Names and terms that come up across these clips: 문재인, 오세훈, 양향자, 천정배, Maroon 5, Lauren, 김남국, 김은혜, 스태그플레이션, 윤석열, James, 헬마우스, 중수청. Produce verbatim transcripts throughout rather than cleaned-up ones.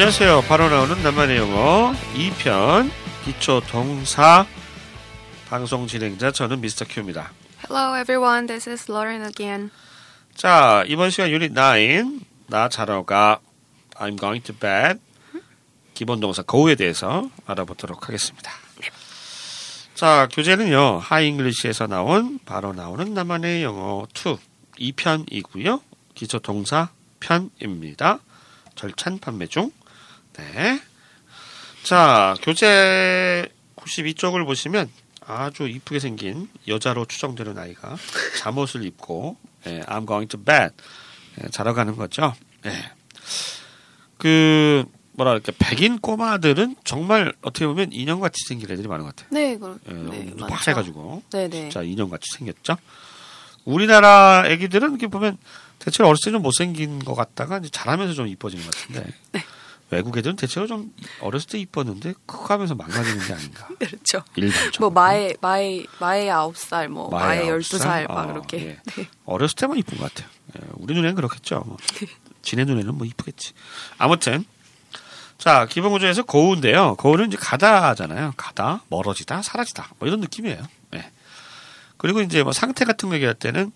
안녕하세요. 바로 나오는 낱말의 영어 이 편 기초 동사 방송 진행자 저는 미스터 Q입니다. Hello everyone. This is Lauren again. 자, 이번 시간 유닛 나인 나 자러 가 I'm going to bed 기본 동사 go에 대해서 알아보도록 하겠습니다. 자, 교재는요. 하이 잉글리시에서 나온 바로 나오는 낱말의 영어 이 이 편이고요. 기초 동사 편입니다. 절찬 판매 중. 네. 자, 교재 구십이 쪽을 보시면 아주 이쁘게 생긴 여자로 추정되는 아이가 잠옷을 입고 예, I'm going to bed 예, 자러 가는 거죠. 예. 그 뭐라 그럴까 백인 꼬마들은 정말 어떻게 보면 인형같이 생긴 애들이 많은 것 같아요. 네, 그럼. 예, 네, 막 해가지고 진짜 인형같이 생겼죠. 우리나라 애기들은 이렇게 보면 대체로 어렸을 때 좀 못생긴 것 같다가 이제 자라면서 좀 이뻐지는 것 같은데 네. 외국 애들은 대체로 좀 어렸을 때 이뻤는데 커가면서 망가지는 게 아닌가. 그렇죠. 일반적으로. 뭐 마에 마에 마에 아홉 살, 뭐 마에 열두 살 막 이렇게. 어, 예. 네. 어렸을 때만 이쁜 것 같아요. 예, 우리 눈에는 그렇겠죠. 뭐. 네. 지네 눈에는 뭐 이쁘겠지. 아무튼 자 기본 구조에서 고우인데요. 고우는 이제 가다잖아요. 가다, 멀어지다, 사라지다 뭐 이런 느낌이에요. 예. 그리고 이제 뭐 상태 같은 거 얘기할 때는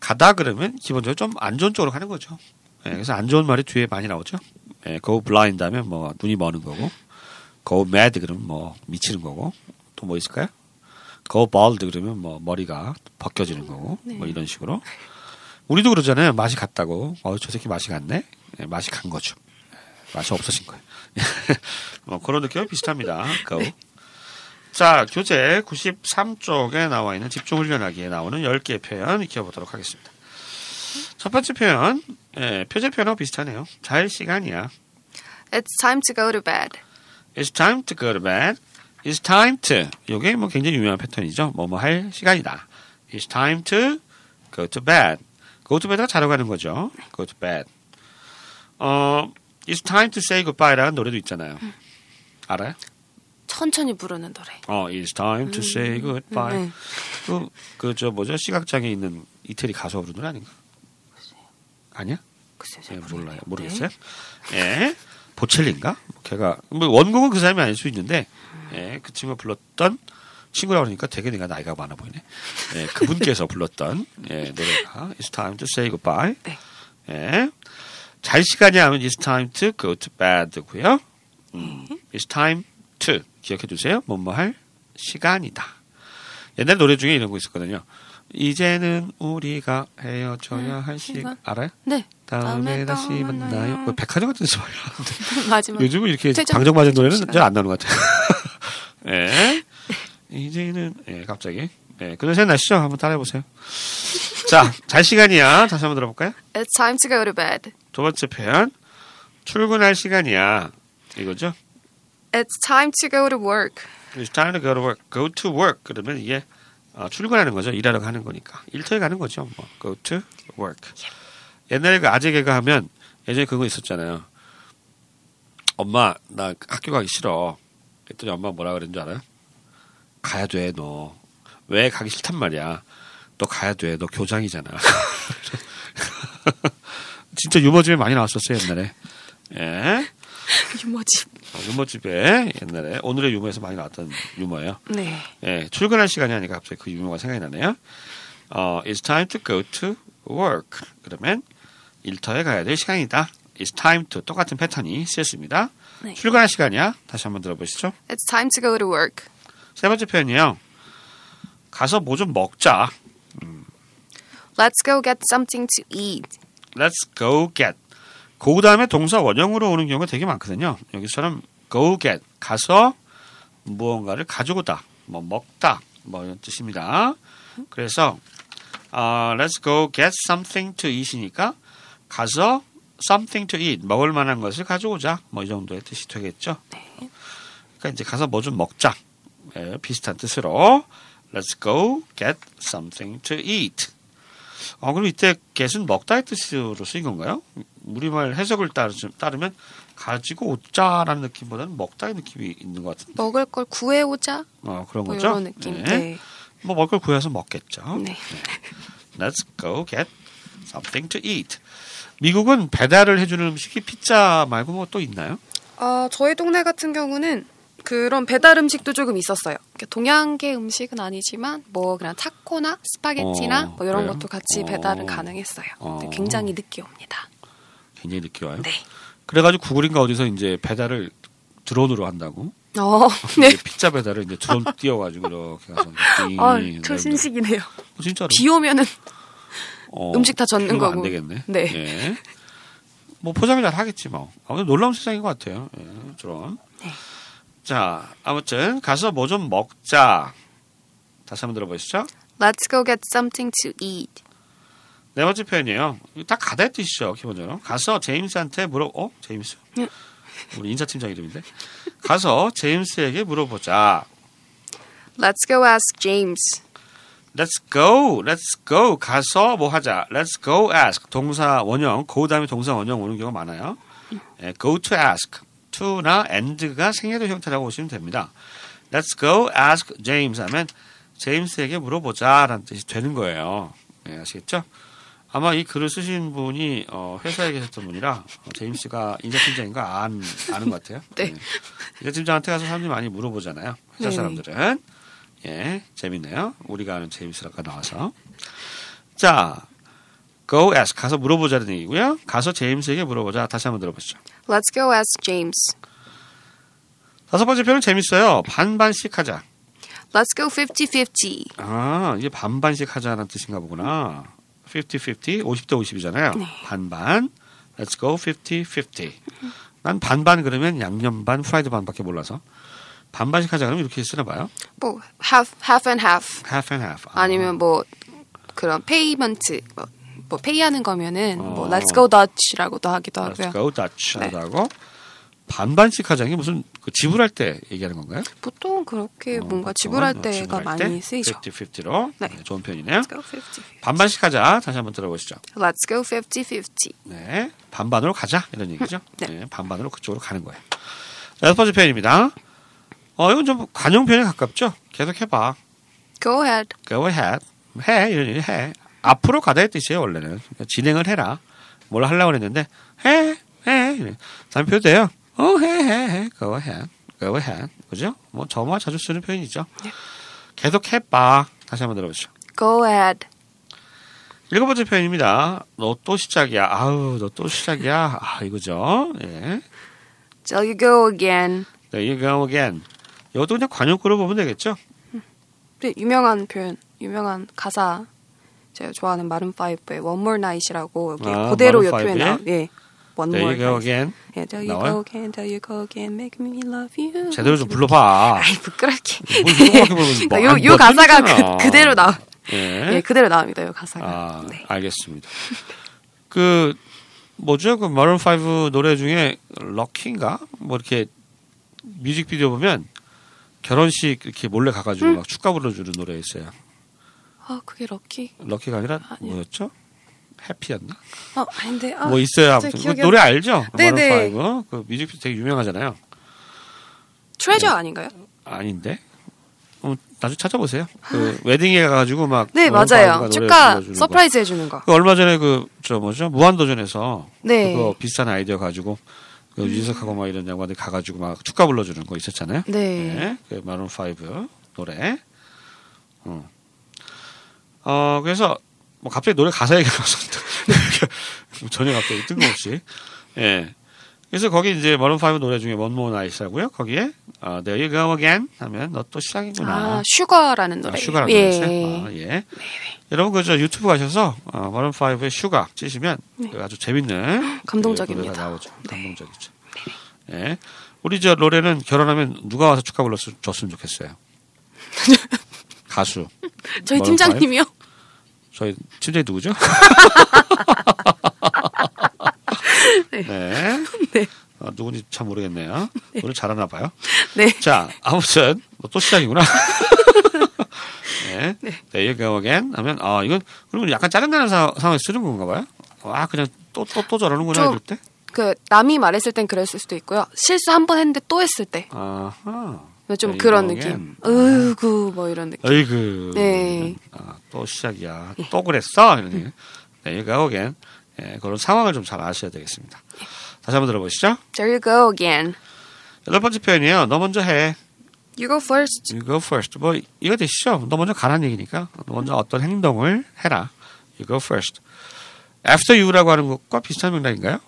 가다 그러면 기본적으로 좀 안 좋은 쪽으로 가는 거죠. 예, 그래서 안 좋은 말이 뒤에 많이 나오죠. 예, go blind 하면 뭐 눈이 머는 거고, go mad 그러면 뭐 미치는 거고, 또 뭐 있을까요? go bald 그러면 뭐 머리가 벗겨지는 거고, 네. 뭐 이런 식으로. 우리도 그러잖아요. 맛이 갔다고. 어, 저 새끼 맛이 갔네. 예, 맛이 간 거죠. 맛이 없어진 거예요. 뭐 그런 느낌이 비슷합니다. go. 네. 자, 교재 구십삼 쪽에 나와 있는 집중훈련하기에 나오는 열 개의 표현 익혀보도록 하겠습니다. 첫 번째 표현, 예, 표제 표현하고 비슷하네요. 잘 시간이야. It's time to go to bed. It's time to go to bed. It's time to. 이게 뭐 굉장히 유명한 패턴이죠. 뭐뭐 할 시간이다. It's time to go to bed. Go to bed가 자러 가는 거죠. Go to bed. 어, It's time to say goodbye라는 노래도 있잖아요. 음. 알아요? 천천히 부르는 노래. 어, It's time to say goodbye. 음, 네. 그, 그 저 뭐죠? 시각장애 있는 이태리 가수가 부른 노래 아닌가? 글쎄요. 아니야? 글쎄요. 네, 몰라요. 모르겠어요. 예, 네. 보첼린가? 걔가 뭐 원곡은 그 사람이 아닐 수 있는데, 예, 음. 네, 그 친구가 불렀던 친구라고 그러니까 되게 내가 나이가 많아 보이네. 예, 네, 그분께서 불렀던 예, 노래가 It's time to say goodbye. 네. 예, 네. 잘 시간이야 하면 It's time to go to bed고요. 음, 음. It's time to 기억해 주세요. 뭐뭐 할 시간이다. 옛날 노래 중에 이런 거 있었거든요. 이제는 우리가 헤어져야 음, 할 시간. 시간 알아요? 네. 다음에, 다음에 다시 만나요. 만나요. 백화점 같은 데서 말이야. 요즘은 이렇게 방정맞은 노래는 잘 안 나오는 것 같아요. 네. 이제는 네, 갑자기. 네, 그 노래 생각나시죠? 한번 따라해보세요. 자, 잘 시간이야. 다시 한번 들어볼까요? It's time to go to bed. 두 번째 표현. 출근할 시간이야. 이거죠? It's time to go to work. It's time to go to work. Go to work. 그러면 이게 어, 출근하는 거죠. 일하러 가는 거니까. 일터에 가는 거죠. 뭐. Go to work. 옛날에 그 아재 개가 하면 예전에 그거 있었잖아요. 엄마 나 학교 가기 싫어. 그랬더니 엄마 뭐라 그랬는 줄 알아요? 가야 돼 너. 왜 가기 싫단 말이야. 너 가야 돼. 너 교장이잖아. 진짜 유머집에 많이 나왔었어요. 옛날에. 예. 유머집. 어, 유머집에 옛날에 오늘의 유머에서 많이 나왔던 유머예요. 네. 예, 출근할 시간이 아니니까 갑자기 그 유머가 생각이 나네요. 어, It's time to go to work. 그러면 일터에 가야 될 시간이다. It's time to 똑같은 패턴이 쓰였습니다. 네. 출근할 시간이야. 다시 한번 들어보시죠. It's time to go to work. 세 번째 표현이요. 가서 뭐 좀 먹자. 음. Let's go get something to eat. Let's go get. 그 다음에 동사 원형으로 오는 경우가 되게 많거든요. 여기처럼 go get, 가서 무언가를 가져오다, 뭐 먹다, 뭐 이런 뜻입니다. 그래서 uh, let's go get something to eat이니까 가서 something to eat, 먹을 만한 것을 가져오자, 뭐 이 정도의 뜻이 되겠죠. 그러니까 이제 가서 뭐 좀 먹자, 네, 비슷한 뜻으로 let's go get something to eat. 어, 그럼 이때 get은 먹다의 뜻으로 쓰인 건가요? 우리말 해석을 따르면 가지고 오자라는 느낌보다는 먹다의 느낌이 있는 것 같은데. 먹을 걸 구해오자. 어, 그런 뭐 거죠. 이런 느낌. 네. 네. 뭐 먹을 걸 구해서 먹겠죠. 네. 네. Let's go get something to eat. 미국은 배달을 해주는 음식이 피자 말고 뭐 또 있나요? 아, 저희 동네 같은 경우는 그런 배달 음식도 조금 있었어요. 동양계 음식은 아니지만 뭐 그냥 타코나 스파게티나 어, 뭐 이런 그래요? 것도 같이 어, 배달은 가능했어요. 어. 근데 굉장히 늦게 옵니다. 굉장히 늦게 와요? 네. 그래가지고 구글인가 어디서 이제 배달을 드론으로 한다고. 어, 네. 피자 배달을 이제 드론 띄워가지고 이렇게 가서. 아, 저 신식이네요. 어, 진짜로. 비 오면은 어, 음식 다 젓는 거고. 안 되겠네. 네. 예. 뭐 포장을 잘 하겠지 뭐. 아무튼 놀라운 세상인 것 같아요. 예, 드론. 네. 자, 아무튼 가서 뭐 좀 먹자. 다시 한번 들어보시죠. Let's go get something to eat. 네 번째 표현이에요. 딱 가다의 뜻이죠, 기본적으로. 가서 제임스한테 물어. 어, 제임스. 응. 우리 인사팀장 이름인데. 가서 제임스에게 물어보자. Let's go ask James. Let's go, let's go. 가서 뭐 하자. Let's go ask. 동사 원형, go 다음에 동사 원형 오는 경우가 많아요. 네, go to ask. to나 and가 생략된 형태라고 보시면 됩니다. Let's go ask James 하면 제임스에게 물어보자 라는 뜻이 되는 거예요. 네, 아시겠죠? 아마 이 글을 쓰신 분이 어, 회사에 계셨던 분이라 제임스가 인사팀장인 거 안, 아는 것 같아요. 네. 네. 인사팀장한테 가서 사람들이 많이 물어보잖아요. 회사 네. 사람들은. 예, 재밌네요. 우리가 아는 제임스라고 나와서. 자, go ask. 가서 물어보자는 얘기고요. 가서 제임스에게 물어보자. 다시 한번 들어보시죠. Let's go ask James. 다섯 번째 표현은 재밌어요. 반반씩 하자. Let's go fifty fifty. 아, 이게 반반씩 하자는 뜻인가 보구나. 오십 대 오십, 오십 대 오십이잖아요. 네. 반반. Let's go 오십 오십. 난 반반 그러면 양념 반, 프라이드 반밖에 몰라서. 반반씩 하자 그러면 이렇게 쓰나 봐요. 뭐 half, half and half. half and half. 아. 아니면 뭐 그런 페이먼트 뭐, 뭐 페이하는 거면은 어. 뭐 let's go Dutch라고도 하기도 하고요. Let's go Dutch라고 하고. 네. 반반씩 하자는 게 무슨 그 지불할 때 얘기하는 건가요? 보통 그렇게 어, 뭔가 보통은, 지불할 때가 지불할 많이 때? 쓰이죠. 오십 오십로. 네. 네, 좋은 표현이네요. Let's go 오십 오십. 반반씩 하자. 다시 한번 들어보시죠. Let's go 오십 오십. 네, 반반으로 가자 이런 얘기죠. 네. 네, 반반으로 그쪽으로 가는 거예요. 여섯 번째 표현입니다. 어, 이건 좀 관용 표현에 가깝죠. 계속 해봐. Go ahead. Go ahead. 해 이런 얘기 해. 앞으로 가다의 뜻이에요 원래는. 그러니까 진행을 해라. 뭘 하려고 했는데 해 해. 다음 표현 돼요. 어, 해, 해, 해. Go ahead. Go ahead. 그죠? 뭐, 저마 자주 쓰는 표현이죠. Yeah. 계속 해봐. 다시 한번 들어보시죠. Go ahead. 일곱 번째 표현입니다. 너 또 시작이야. 아우, 너 또 시작이야. 아, 이거죠. 예. There you go again. There you go again. 이것도 그냥 관용구로 보면 되겠죠? 네, 유명한 표현, 유명한 가사. 제가 좋아하는 마룬 파이브의 One More Night이라고 여기 아, 그대로 이 표현 나와요. 예. One there more you go again. Yeah, there you go again. There you go again. Make me love you. 제대로 좀 불러봐. 아이 부끄럽게. 뭐, 요, 요 가사가 그, 그대로 나와. 예. 예, 그대로 나옵니다. 요 가사가. 아, 네. 알겠습니다. 그 뭐죠? 그 마룬 파이브 노래 중에 럭키인가? 뭐 이렇게 뮤직비디오 보면 결혼식 이렇게 몰래 가가지고 음? 막 축가 불러주는 노래 있어요. 아, 그게 럭키? 럭키가 아니라 아니요. 뭐였죠? 해피였나? 어, 아닌데. 아, 뭐 있어요. 아무튼 기억이... 노래 알죠? 네네. 마룬 파이브. 그 뮤직비디오 되게 유명하잖아요. 트레저 네. 아닌가요? 아닌데. 어, 나중에 찾아보세요. 그 웨딩에 가가지고 막. 네 맞아요. 축가 서프라이즈 해주는 거. 그 얼마 전에 그 저 뭐죠? 무한도전에서 네. 그거 비싼 아이디어 가지고 그 유재석하고 막 이런 양반들 가가지고 막 축가 불러주는 거 있었잖아요. 네. 네. 그 마룬 파이브 노래. 어. 어 그래서. 뭐 갑자기 노래 가사 얘기가 나서 전혀 갑자기 뜬금없이 예 그래서 거기 이제 마룬 파이브 노래 중에 One More Night라고요 거기에 어, There You Go Again 하면 너 또 시작이구나 아 슈가라는 노래 아, 슈가라는 예. 노래죠 아, 예 네, 네. 여러분 그저 유튜브 가셔서 어, 마룬 파이브의 슈가 치시면 네. 그 아주 재밌는 감동적입니다 그 나오죠 네. 감동적이죠 네. 예 우리 저 노래는 결혼하면 누가 와서 축하 불러줬으면 좋겠어요 가수 저희 팀장님이요. 저희 팀장이 누구죠? 네. 네. 네. 아, 누군지 참 모르겠네요. 네. 오늘 잘하나 봐요. 네. 자, 아무튼 뭐 또 시작이구나. 네. 네. There you go again 하면 아 이건 그러면 약간 짜증나는 사, 상황에서 쓰는 건가 봐요. 아 그냥 또 또 또 저러는구나 이럴 때. 그 남이 말했을 땐 그랬을 수도 있고요. 실수 한 번 했는데 또 했을 때. 아하. 좀 그런 느낌. 으이구 뭐 이런 느낌. 으이구. 네. 아, 또 시작이야. 예. 또 그랬어. 이런 얘기. There you go again. 예, 그런 상황을 좀 잘 아셔야 되겠습니다. 예. 다시 한번 들어보시죠. There you go again. 여덟 번째 표현이에요. 너 먼저 해. You go first. You go first. 뭐 이거 되시죠? 너 먼저 가란 얘기니까 너 먼저 어떤 행동을 해라. You go first. After you라고 하는 것과 비슷한 맥락인가요?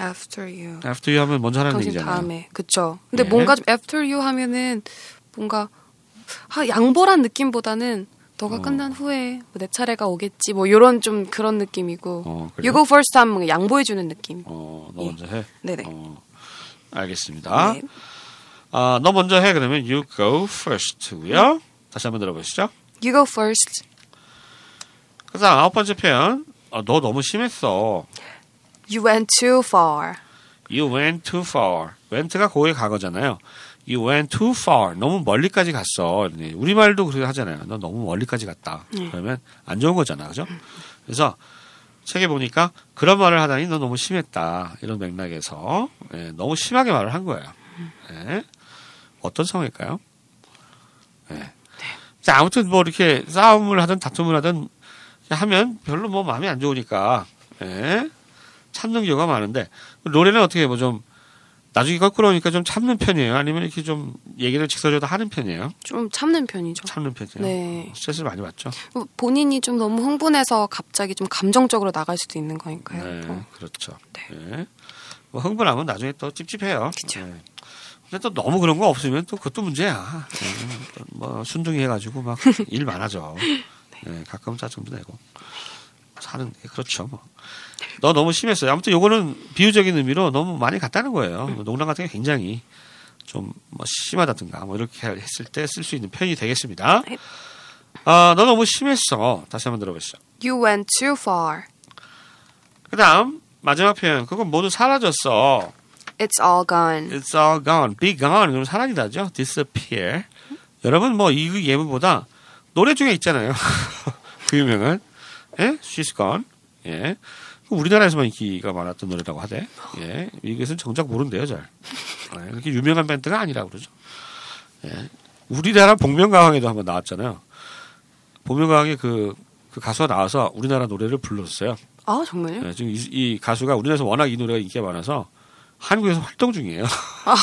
After you. After you 하면 먼저 하는 당신 얘기잖아요. 당신 다음에. 그렇죠. 근데 예. 뭔가 좀 after you 하면은 뭔가 하, 양보란 느낌보다는 너가 어. 끝난 후에 뭐 내 차례가 오겠지 뭐 이런 좀 그런 느낌이고 어, You go first 하면 양보해주는 느낌. 어, 너 예. 먼저 해. 네네. 어, 알겠습니다. 네. 아, 너 먼저 해 그러면 you go first고요. 네. 다시 한번 들어보시죠. You go first. 그다음 아홉 번째 표현. 아, 너 너무 심했어. You went too far. You went too far. went가 고의 과거잖아요. You went too far. 너무 멀리까지 갔어. 우리말도 그렇게 하잖아요. 너 너무 멀리까지 갔다. 네. 그러면 안 좋은 거잖아. 그죠? 그래서 책에 보니까 그런 말을 하다니 너 너무 심했다. 이런 맥락에서 네, 너무 심하게 말을 한 거예요. 네. 어떤 상황일까요? 네. 네. 자, 아무튼 뭐 이렇게 싸움을 하든 다툼을 하든 하면 별로 뭐 마음이 안 좋으니까 네. 참는 경우가 많은데 노래는 어떻게 뭐 좀 나중에 거꾸로 오니까 좀 참는 편이에요? 아니면 이렇게 좀 얘기를 직설적으로 하는 편이에요? 좀 참는 편이죠. 참는 편이에요. 네. 스트레스를 많이 받죠. 본인이 좀 너무 흥분해서 갑자기 좀 감정적으로 나갈 수도 있는 거니까요. 네, 뭐. 그렇죠. 네. 네. 뭐 흥분하면 나중에 또 찝찝해요. 그렇죠. 네. 근데 또 너무 그런 거 없으면 또 그것도 문제야. 네. 뭐 순둥이 해가지고 막 일 많아져. 네. 네. 가끔 짜증도 내고 사는 게 그렇죠. 뭐. 너 너무 심했어요. 아무튼 요거는 비유적인 의미로 너무 많이 갔다는 거예요. 음. 농담 같은 게 굉장히 좀 뭐 심하다든가 뭐 이렇게 했을 때 쓸 수 있는 표현이 되겠습니다. 아, 너 너무 심했어. 다시 한번 들어보시죠. You went too far. 그 다음 마지막 표현. 그건 모두 사라졌어. It's all gone. It's all gone. Be gone. 그럼 사라지다죠. Disappear. 음? 여러분 뭐 이 예문보다 노래 중에 있잖아요. 그 유명한 예? She's gone. 예. 우리나라에서만 인기가 많았던 노래라고 하대. 예, 미국에서는 정작 모른대요, 잘. 예, 그렇게 유명한 밴드가 아니라고 그러죠. 예, 우리나라 복면가왕에도 한번 나왔잖아요. 복면가왕에 그, 그 가수가 나와서 우리나라 노래를 불렀어요. 아, 정말요? 예, 지금 이, 이 가수가 우리나라에서 워낙 이 노래가 인기가 많아서 한국에서 활동 중이에요. 아.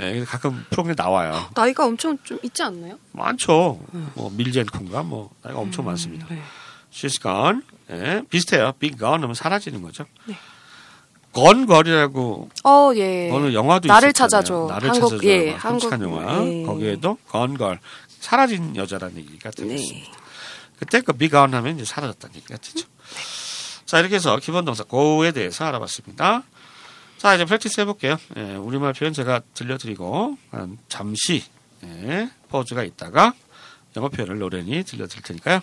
예, 가끔 프로그램에 나와요. 나이가 엄청 좀 있지 않나요? 많죠. 음. 뭐 밀젠콘가 뭐 나이가 엄청 음, 많습니다. 네. She's gone. 예, 비슷해요. Be gone 하면 사라지는 거죠. 네. Gone Girl이라고 어, 예. 어느 영화도 있었잖아요. 나를 찾아줘. 나를 한국, 찾아줘. 예, 한국 영화. 예. 거기에도 Gone Girl. 사라진 여자라는 얘기가 들렸습니다. 네. 그때 그 Be gone 하면 이제 사라졌다는 얘기가 되죠. 네. 자, 이렇게 해서 기본 동사 go에 대해서 알아봤습니다. 자, 이제 프랙티스 해볼게요. 예, 우리말 표현 제가 들려드리고 한 잠시 예, 포즈가 있다가 영어 표현을 노련히 들려드릴 테니까요.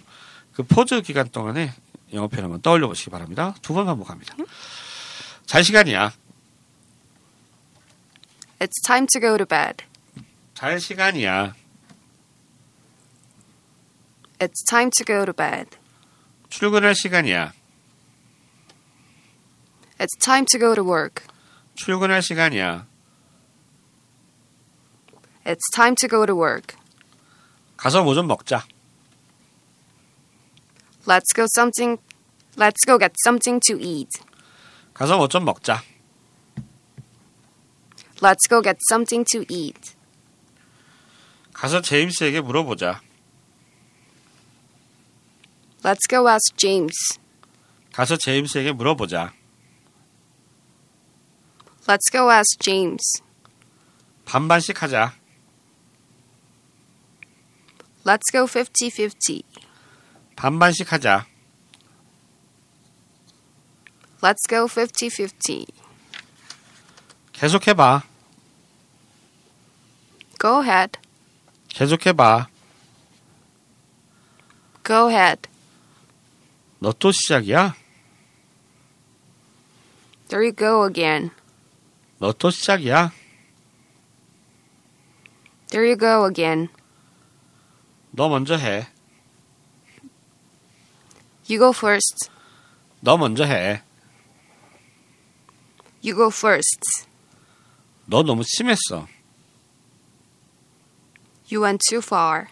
그 포즈 기간 동안에 영어 표현 한번 떠올려 보시기 바랍니다. 두 번 반복합니다. 응? 잘 시간이야. It's time to go to bed. 잘 시간이야. It's time to go to bed. 출근할 시간이야. It's time to go to work. 출근할 시간이야. It's time to go to work. 가서 뭐 좀 먹자. Let's go something. Let's go get something to eat. 가서 뭐 좀 먹자. Let's go get something to eat. 가서 제임스에게 물어보자. Let's go ask James. 가서 제임스에게 물어보자. Let's go ask James. 반반씩 하자. Let's go fifty fifty. 반반씩 하자. Let's go fifty fifty. 계속해봐. Go ahead. 계속해봐. Go ahead. 너 또 시작이야? There you go again. 너 또 시작이야? There you go again. 너 먼저 해. You go first. 너 먼저 해. You go first. 너 너무 심했어. You went too far.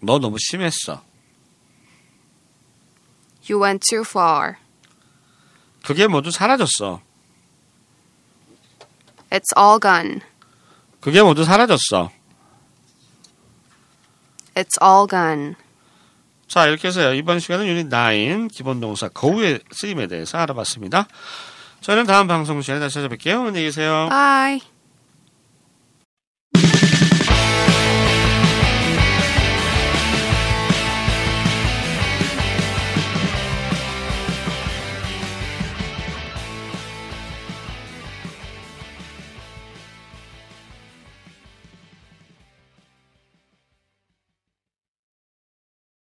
너 너무 심했어. You went too far. 그게 모두 사라졌어. It's all gone. 그게 모두 사라졌어. It's all gone. 자, 이렇게 해서요. 이번 시간은 유닛 나인 기본 동사 go의 쓰임에 대해서 알아봤습니다. 저는 다음 방송 시간에 다시 찾아뵐게요. 안녕히 계세요. Bye.